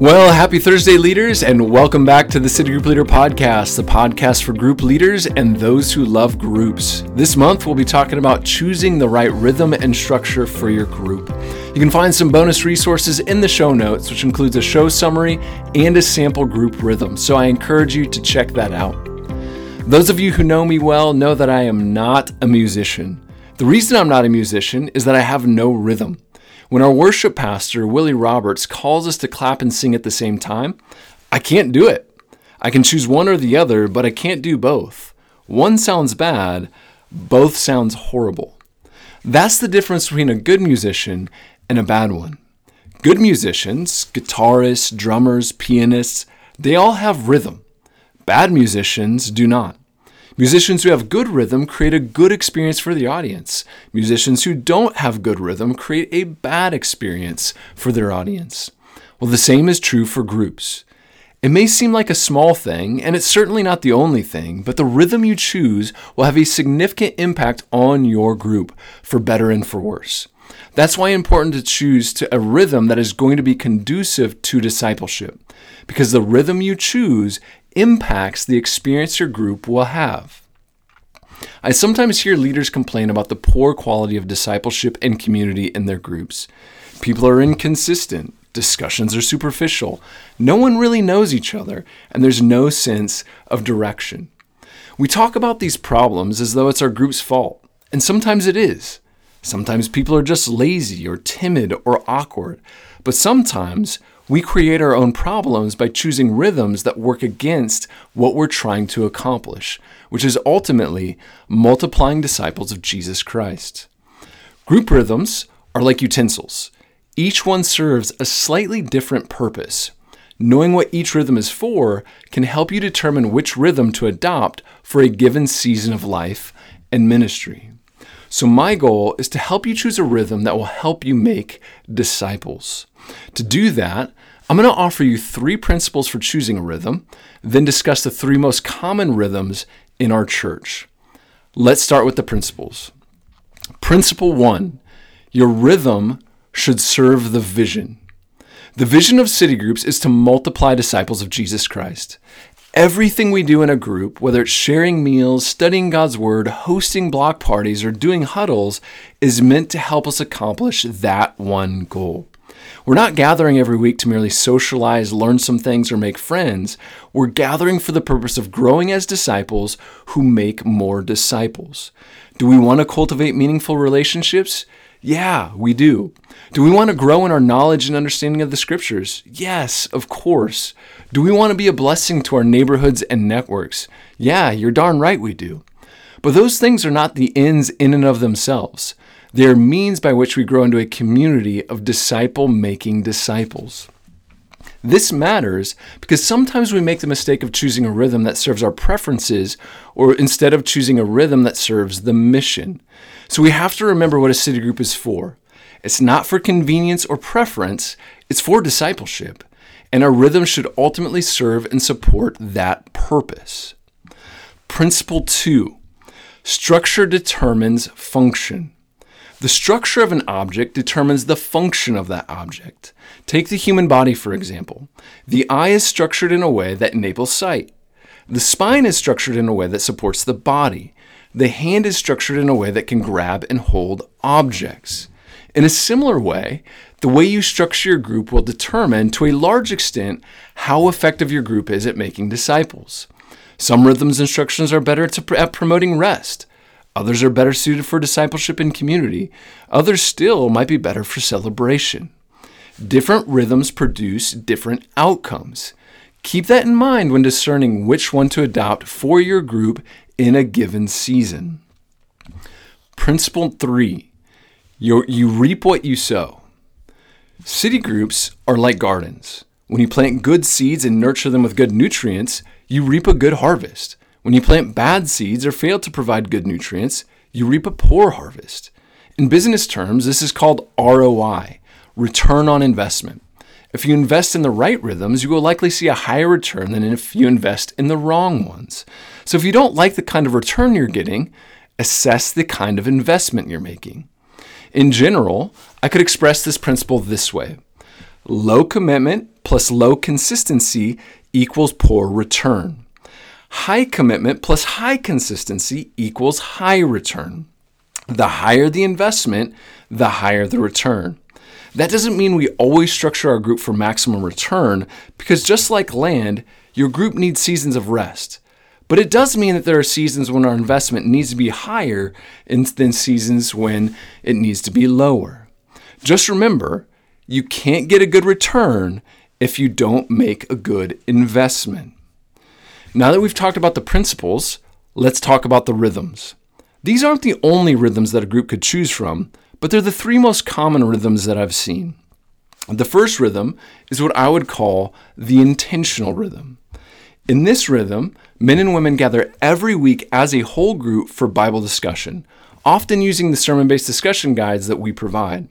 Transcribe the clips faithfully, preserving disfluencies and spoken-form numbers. Well, happy Thursday, leaders, and welcome back to the City Group Leader Podcast, the podcast for group leaders and those who love groups. This month, we'll be talking about choosing the right rhythm and structure for your group. You can find some bonus resources in the show notes, which includes a show summary and a sample group rhythm, so I encourage you to check that out. Those of you who know me well know that I am not a musician. The reason I'm not a musician is that I have no rhythm. When our worship pastor, Willie Roberts, calls us to clap and sing at the same time, I can't do it. I can choose one or the other, but I can't do both. One sounds bad, both sounds horrible. That's the difference between a good musician and a bad one. Good musicians, guitarists, drummers, pianists, they all have rhythm. Bad musicians do not. Musicians who have good rhythm create a good experience for the audience. Musicians who don't have good rhythm create a bad experience for their audience. Well, the same is true for groups. It may seem like a small thing, and it's certainly not the only thing, but the rhythm you choose will have a significant impact on your group, for better and for worse. That's why it's important to choose to a rhythm that is going to be conducive to discipleship, because the rhythm you choose impacts the experience your group will have. I sometimes hear leaders complain about the poor quality of discipleship and community in their groups. People are inconsistent, discussions are superficial, no one really knows each other, and there's no sense of direction. We talk about these problems as though it's our group's fault, and sometimes it is. Sometimes people are just lazy or timid or awkward, but sometimes we create our own problems by choosing rhythms that work against what we're trying to accomplish, which is ultimately multiplying disciples of Jesus Christ. Group rhythms are like utensils. Each one serves a slightly different purpose. Knowing what each rhythm is for can help you determine which rhythm to adopt for a given season of life and ministry. So my goal is to help you choose a rhythm that will help you make disciples. To do that, I'm going to offer you three principles for choosing a rhythm, then discuss the three most common rhythms in our church. Let's start with the principles. Principle one, your rhythm should serve the vision. The vision of City Groups is to multiply disciples of Jesus Christ. Everything we do in a group, whether it's sharing meals, studying God's Word, hosting block parties, or doing huddles, is meant to help us accomplish that one goal. We're not gathering every week to merely socialize, learn some things, or make friends. We're gathering for the purpose of growing as disciples who make more disciples. Do we want to cultivate meaningful relationships? Yeah, we do. Do we want to grow in our knowledge and understanding of the scriptures? Yes, of course. Do we want to be a blessing to our neighborhoods and networks? Yeah, you're darn right we do. But those things are not the ends in and of themselves. They are means by which we grow into a community of disciple-making disciples. This matters because sometimes we make the mistake of choosing a rhythm that serves our preferences or instead of choosing a rhythm that serves the mission. So we have to remember what a city group is for. It's not for convenience or preference, it's for discipleship. And our rhythm should ultimately serve and support that purpose. Principle two, structure determines function. The structure of an object determines the function of that object. Take the human body, for example. The eye is structured in a way that enables sight. The spine is structured in a way that supports the body. The hand is structured in a way that can grab and hold objects. In a similar way, the way you structure your group will determine, to a large extent, how effective your group is at making disciples. Some rhythms and structures are better at promoting rest. Others are better suited for discipleship and community. Others still might be better for celebration. Different rhythms produce different outcomes. Keep that in mind when discerning which one to adopt for your group in a given season. Principle three, you reap what you sow. City groups are like gardens. When you plant good seeds and nurture them with good nutrients, you reap a good harvest. When you plant bad seeds or fail to provide good nutrients, you reap a poor harvest. In business terms, this is called R O I, return on investment. If you invest in the right rhythms, you will likely see a higher return than if you invest in the wrong ones. So if you don't like the kind of return you're getting, assess the kind of investment you're making. In general, I could express this principle this way. Low commitment plus low consistency equals poor return. High commitment plus high consistency equals high return. The higher the investment, the higher the return. That doesn't mean we always structure our group for maximum return, because just like land, your group needs seasons of rest. But it does mean that there are seasons when our investment needs to be higher than seasons when it needs to be lower. Just remember, you can't get a good return if you don't make a good investment. Now that we've talked about the principles, let's talk about the rhythms. These aren't the only rhythms that a group could choose from, but they're the three most common rhythms that I've seen. The first rhythm is what I would call the intentional rhythm. In this rhythm, men and women gather every week as a whole group for Bible discussion, often using the sermon-based discussion guides that we provide.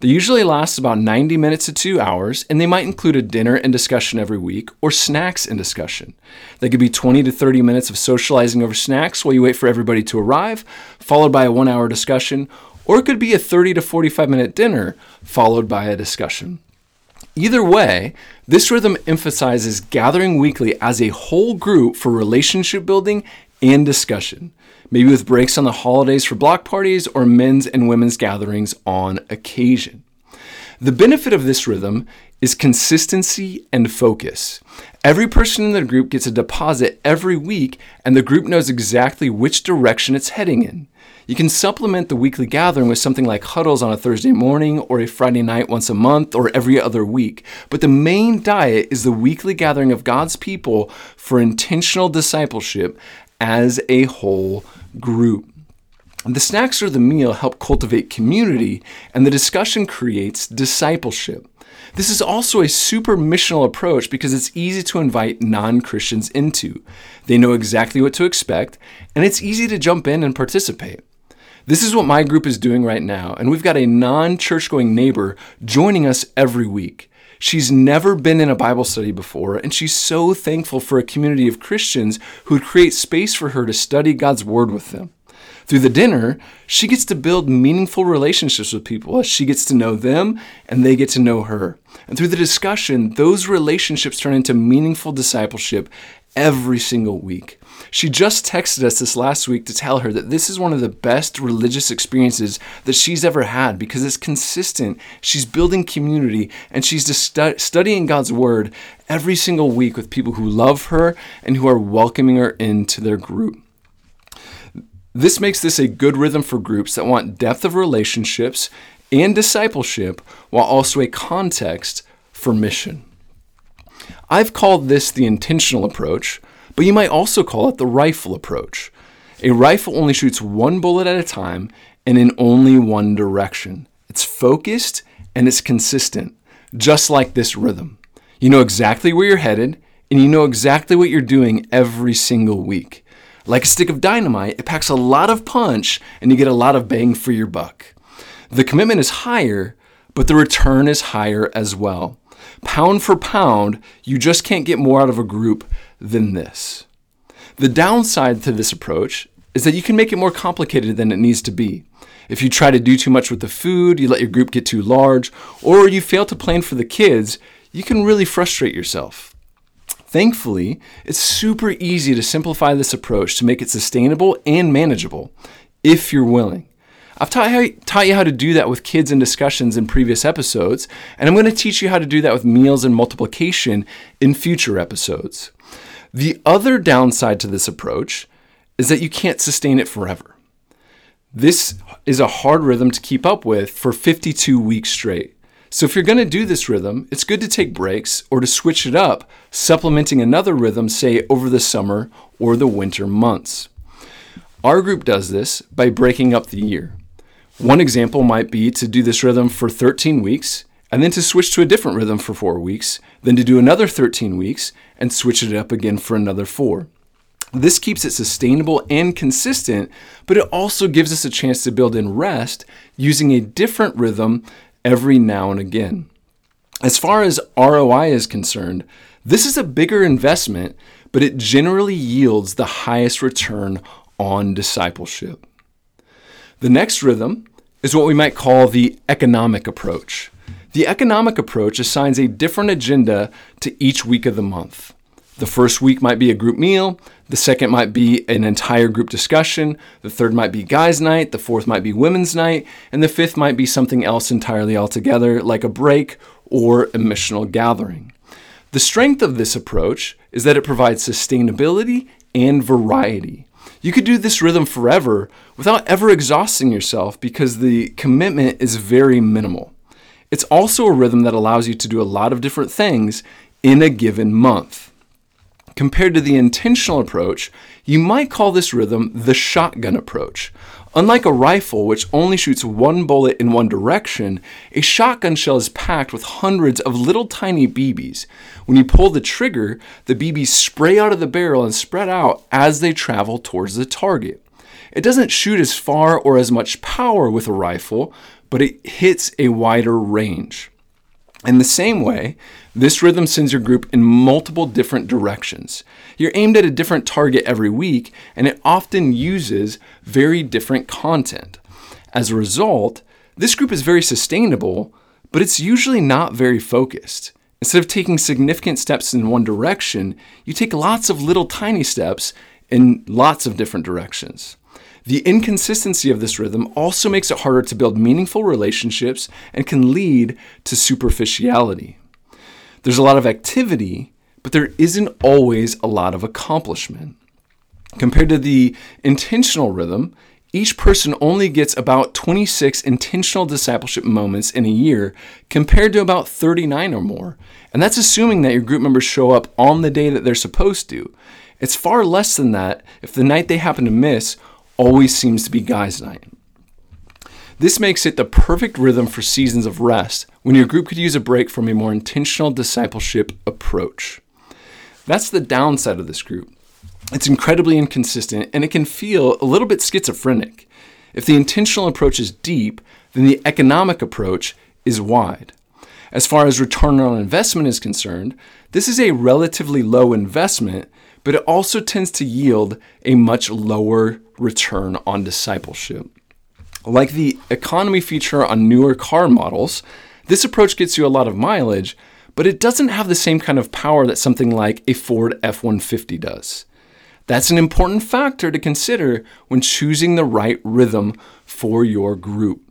They usually last about ninety minutes to two hours, and they might include a dinner and discussion every week, or snacks and discussion. They could be twenty to thirty minutes of socializing over snacks while you wait for everybody to arrive, followed by a one-hour discussion, or it could be a thirty to forty-five minute dinner followed by a discussion. Either way, this rhythm emphasizes gathering weekly as a whole group for relationship building and discussion, maybe with breaks on the holidays for block parties or men's and women's gatherings on occasion. The benefit of this rhythm is consistency and focus. Every person in the group gets a deposit every week, and the group knows exactly which direction it's heading in. You can supplement the weekly gathering with something like huddles on a Thursday morning or a Friday night once a month or every other week, but the main diet is the weekly gathering of God's people for intentional discipleship as a whole group. The snacks or the meal help cultivate community, and the discussion creates discipleship. This is also a super missional approach because it's easy to invite non-Christians into. They know exactly what to expect, and it's easy to jump in and participate. This is what my group is doing right now, and we've got a non-church-going neighbor joining us every week. She's never been in a Bible study before, and she's so thankful for a community of Christians who would create space for her to study God's Word with them. Through the dinner, she gets to build meaningful relationships with people as she gets to know them and they get to know her. And through the discussion, those relationships turn into meaningful discipleship every single week. She just texted us this last week to tell her that this is one of the best religious experiences that she's ever had because it's consistent. She's building community and she's just stu- studying God's Word every single week with people who love her and who are welcoming her into their group. This makes this a good rhythm for groups that want depth of relationships and discipleship while also a context for mission. I've called this the intentional approach, but you might also call it the rifle approach. A rifle only shoots one bullet at a time and in only one direction. It's focused and it's consistent, just like this rhythm. You know exactly where you're headed and you know exactly what you're doing every single week. Like a stick of dynamite, it packs a lot of punch and you get a lot of bang for your buck. The commitment is higher, but the return is higher as well. Pound for pound, you just can't get more out of a group than this. The downside to this approach is that you can make it more complicated than it needs to be. If you try to do too much with the food, you let your group get too large, or you fail to plan for the kids, you can really frustrate yourself. Thankfully, it's super easy to simplify this approach to make it sustainable and manageable, if you're willing. I've taught, how, taught you how to do that with kids and discussions in previous episodes, and I'm going to teach you how to do that with meals and multiplication in future episodes. The other downside to this approach is that you can't sustain it forever. This is a hard rhythm to keep up with for fifty-two weeks straight. So if you're going to do this rhythm, it's good to take breaks or to switch it up, supplementing another rhythm, say, over the summer or the winter months. Our group does this by breaking up the year. One example might be to do this rhythm for thirteen weeks and then to switch to a different rhythm for four weeks, then to do another thirteen weeks and switch it up again for another four. This keeps it sustainable and consistent, but it also gives us a chance to build in rest using a different rhythm every now and again. As far as R O I is concerned, this is a bigger investment, but it generally yields the highest return on discipleship. The next rhythm is what we might call the economic approach. The economic approach assigns a different agenda to each week of the month. The first week might be a group meal, the second might be an entire group discussion, the third might be guys' night, the fourth might be women's night, and the fifth might be something else entirely altogether, like a break or a missional gathering. The strength of this approach is that it provides sustainability and variety. You could do this rhythm forever without ever exhausting yourself because the commitment is very minimal. It's also a rhythm that allows you to do a lot of different things in a given month. Compared to the intentional approach, you might call this rhythm the shotgun approach. Unlike a rifle, which only shoots one bullet in one direction, a shotgun shell is packed with hundreds of little tiny B Bs. When you pull the trigger, the B Bs spray out of the barrel and spread out as they travel towards the target. It doesn't shoot as far or as much power with a rifle, but it hits a wider range. In the same way, this rhythm sends your group in multiple different directions. You're aimed at a different target every week, and it often uses very different content. As a result, this group is very sustainable, but it's usually not very focused. Instead of taking significant steps in one direction, you take lots of little tiny steps in lots of different directions. The inconsistency of this rhythm also makes it harder to build meaningful relationships and can lead to superficiality. There's a lot of activity, but there isn't always a lot of accomplishment. Compared to the intentional rhythm, each person only gets about twenty-six intentional discipleship moments in a year compared to about thirty-nine or more. And that's assuming that your group members show up on the day that they're supposed to. It's far less than that if the night they happen to miss always seems to be guys' night. This makes it the perfect rhythm for seasons of rest when your group could use a break from a more intentional discipleship approach. That's the downside of this group. It's incredibly inconsistent and it can feel a little bit schizophrenic. If the intentional approach is deep, then the economic approach is wide. As far as return on investment is concerned, this is a relatively low investment, but it also tends to yield a much lower return on discipleship. Like the economy feature on newer car models, this approach gets you a lot of mileage, but it doesn't have the same kind of power that something like a Ford F one fifty does. That's an important factor to consider when choosing the right rhythm for your group.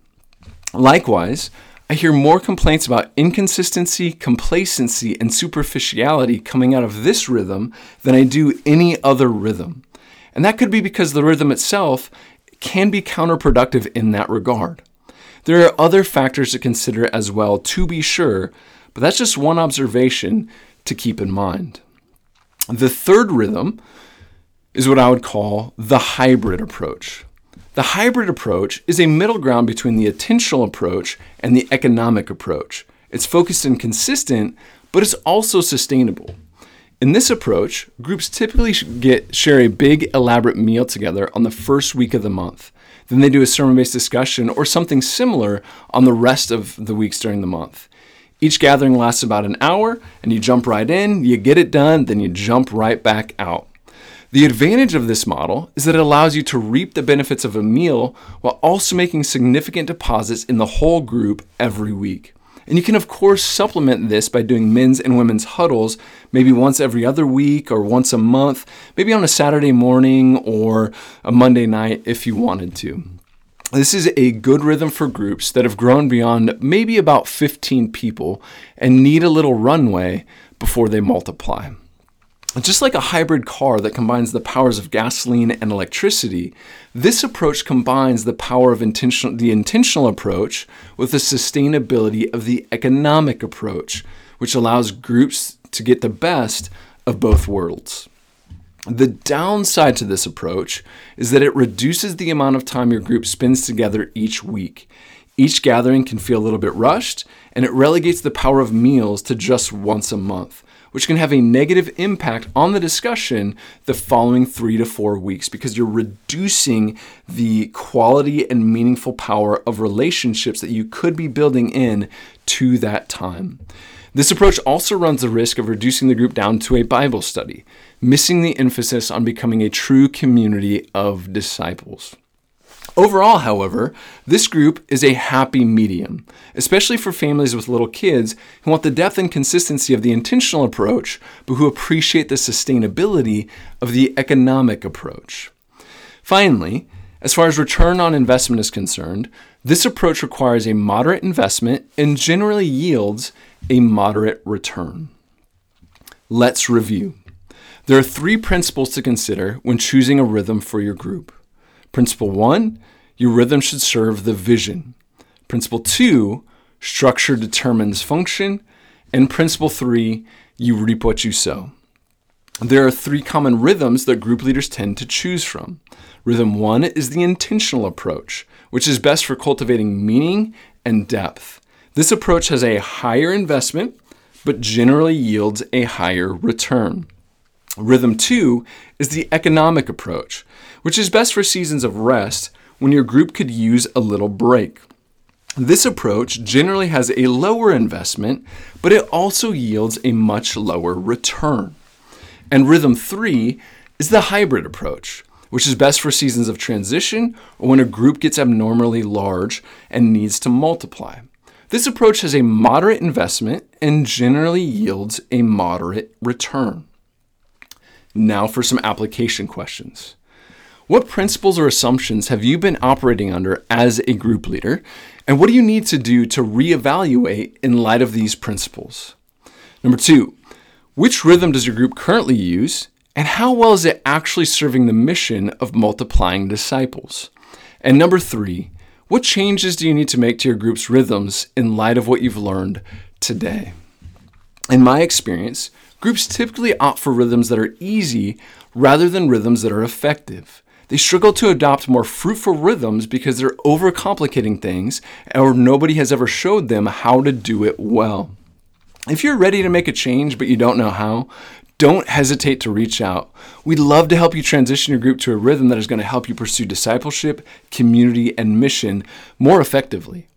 Likewise, I hear more complaints about inconsistency, complacency, and superficiality coming out of this rhythm than I do any other rhythm. And that could be because the rhythm itself can be counterproductive in that regard. There are other factors to consider as well, to be sure, but that's just one observation to keep in mind. The third rhythm is what I would call the hybrid approach. The hybrid approach is a middle ground between the intentional approach and the economic approach. It's focused and consistent, but it's also sustainable. In this approach, groups typically get, share a big, elaborate meal together on the first week of the month. Then they do a sermon-based discussion or something similar on the rest of the weeks during the month. Each gathering lasts about an hour, and you jump right in, you get it done, then you jump right back out. The advantage of this model is that it allows you to reap the benefits of a meal while also making significant deposits in the whole group every week. And you can, of course, supplement this by doing men's and women's huddles, maybe once every other week or once a month, maybe on a Saturday morning or a Monday night if you wanted to. This is a good rhythm for groups that have grown beyond maybe about fifteen people and need a little runway before they multiply. Just like a hybrid car that combines the powers of gasoline and electricity, this approach combines the power of intention- the intentional approach with the sustainability of the economic approach, which allows groups to get the best of both worlds. The downside to this approach is that it reduces the amount of time your group spends together each week. Each gathering can feel a little bit rushed, and it relegates the power of meals to just once a month, which can have a negative impact on the discussion the following three to four weeks because you're reducing the quality and meaningful power of relationships that you could be building in to that time. This approach also runs the risk of reducing the group down to a Bible study, missing the emphasis on becoming a true community of disciples. Overall, however, this group is a happy medium, especially for families with little kids who want the depth and consistency of the intentional approach, but who appreciate the sustainability of the economic approach. Finally, as far as return on investment is concerned, this approach requires a moderate investment and generally yields a moderate return. Let's review. There are three principles to consider when choosing a rhythm for your group. Principle one, your rhythm should serve the vision. Principle two, structure determines function. And principle three, you reap what you sow. There are three common rhythms that group leaders tend to choose from. Rhythm one is the intentional approach, which is best for cultivating meaning and depth. This approach has a higher investment, but generally yields a higher return. Rhythm two is the economic approach, which is best for seasons of rest when your group could use a little break. This approach generally has a lower investment, but it also yields a much lower return. And rhythm three is the hybrid approach, which is best for seasons of transition or when a group gets abnormally large and needs to multiply. This approach has a moderate investment and generally yields a moderate return. Now for some application questions. What principles or assumptions have you been operating under as a group leader, and what do you need to do to reevaluate in light of these principles? Number two, which rhythm does your group currently use, and how well is it actually serving the mission of multiplying disciples? And number three, what changes do you need to make to your group's rhythms in light of what you've learned today? In my experience, groups typically opt for rhythms that are easy rather than rhythms that are effective. They struggle to adopt more fruitful rhythms because they're overcomplicating things or nobody has ever showed them how to do it well. If you're ready to make a change but you don't know how, don't hesitate to reach out. We'd love to help you transition your group to a rhythm that is going to help you pursue discipleship, community, and mission more effectively.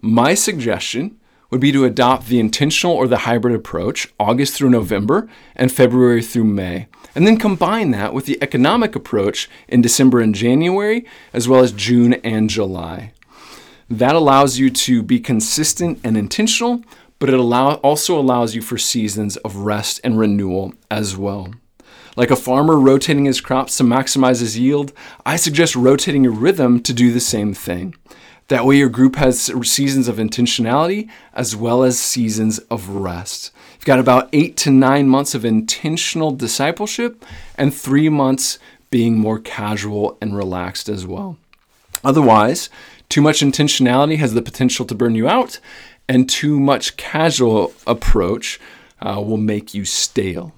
My suggestion would be to adopt the intentional or the hybrid approach August through November and February through May, and then combine that with the economic approach in December and January, as well as June and July. That allows you to be consistent and intentional, but it allow, also allows you for seasons of rest and renewal as well. Like a farmer rotating his crops to maximize his yield, I suggest rotating your rhythm to do the same thing. That way your group has seasons of intentionality as well as seasons of rest. You've got about eight to nine months of intentional discipleship and three months being more casual and relaxed as well. Otherwise, too much intentionality has the potential to burn you out, and too much casual approach uh, will make you stale.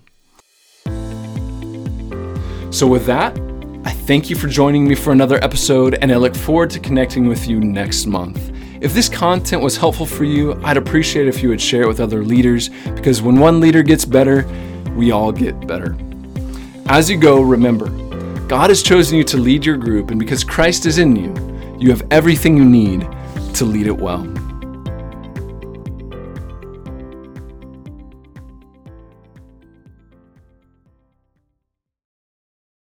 So with that, I thank you for joining me for another episode, and I look forward to connecting with you next month. If this content was helpful for you, I'd appreciate it if you would share it with other leaders, because when one leader gets better, we all get better. As you go, remember, God has chosen you to lead your group, and because Christ is in you, you have everything you need to lead it well.